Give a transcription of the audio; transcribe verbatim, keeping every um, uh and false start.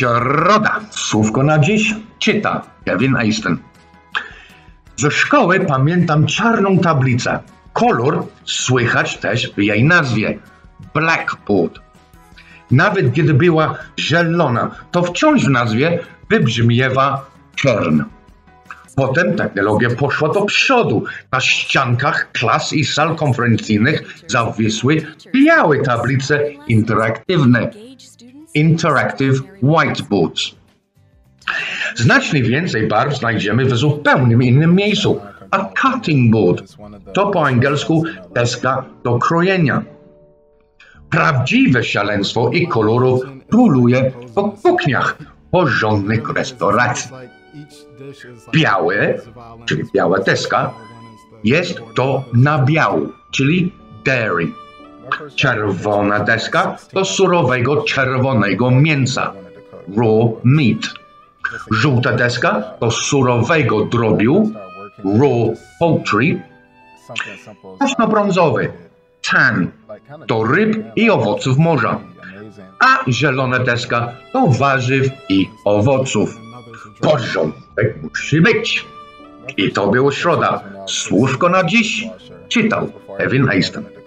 Środa. Słówko na dziś czyta Kevin Aiston. Ze szkoły pamiętam czarną tablicę. Kolor słychać też w jej nazwie. Blackboard. Nawet kiedy była zielona, to wciąż w nazwie wybrzmiewa czern. Potem technologia poszła do przodu. Na ściankach klas i sal konferencyjnych zawisły białe tablice interaktywne. Interactive whiteboards. Znacznie więcej barw znajdziemy w zupełnie innym miejscu. A cutting board to po angielsku deska do krojenia. Prawdziwe szaleństwo i kolorów króluje po kuchniach porządnych restauracji. Białe, czyli biała deska, jest do nabiału, czyli dairy. Czerwona deska do surowego czerwonego mięsa, raw meat. Żółta deska do surowego drobiu, raw poultry. Jasnobrązowy, tan, do ryb i owoców morza, a zielona deska do warzyw i owoców. Porządek musi być. I to było Środa. Słówko na dziś czytał Kevin Aiston.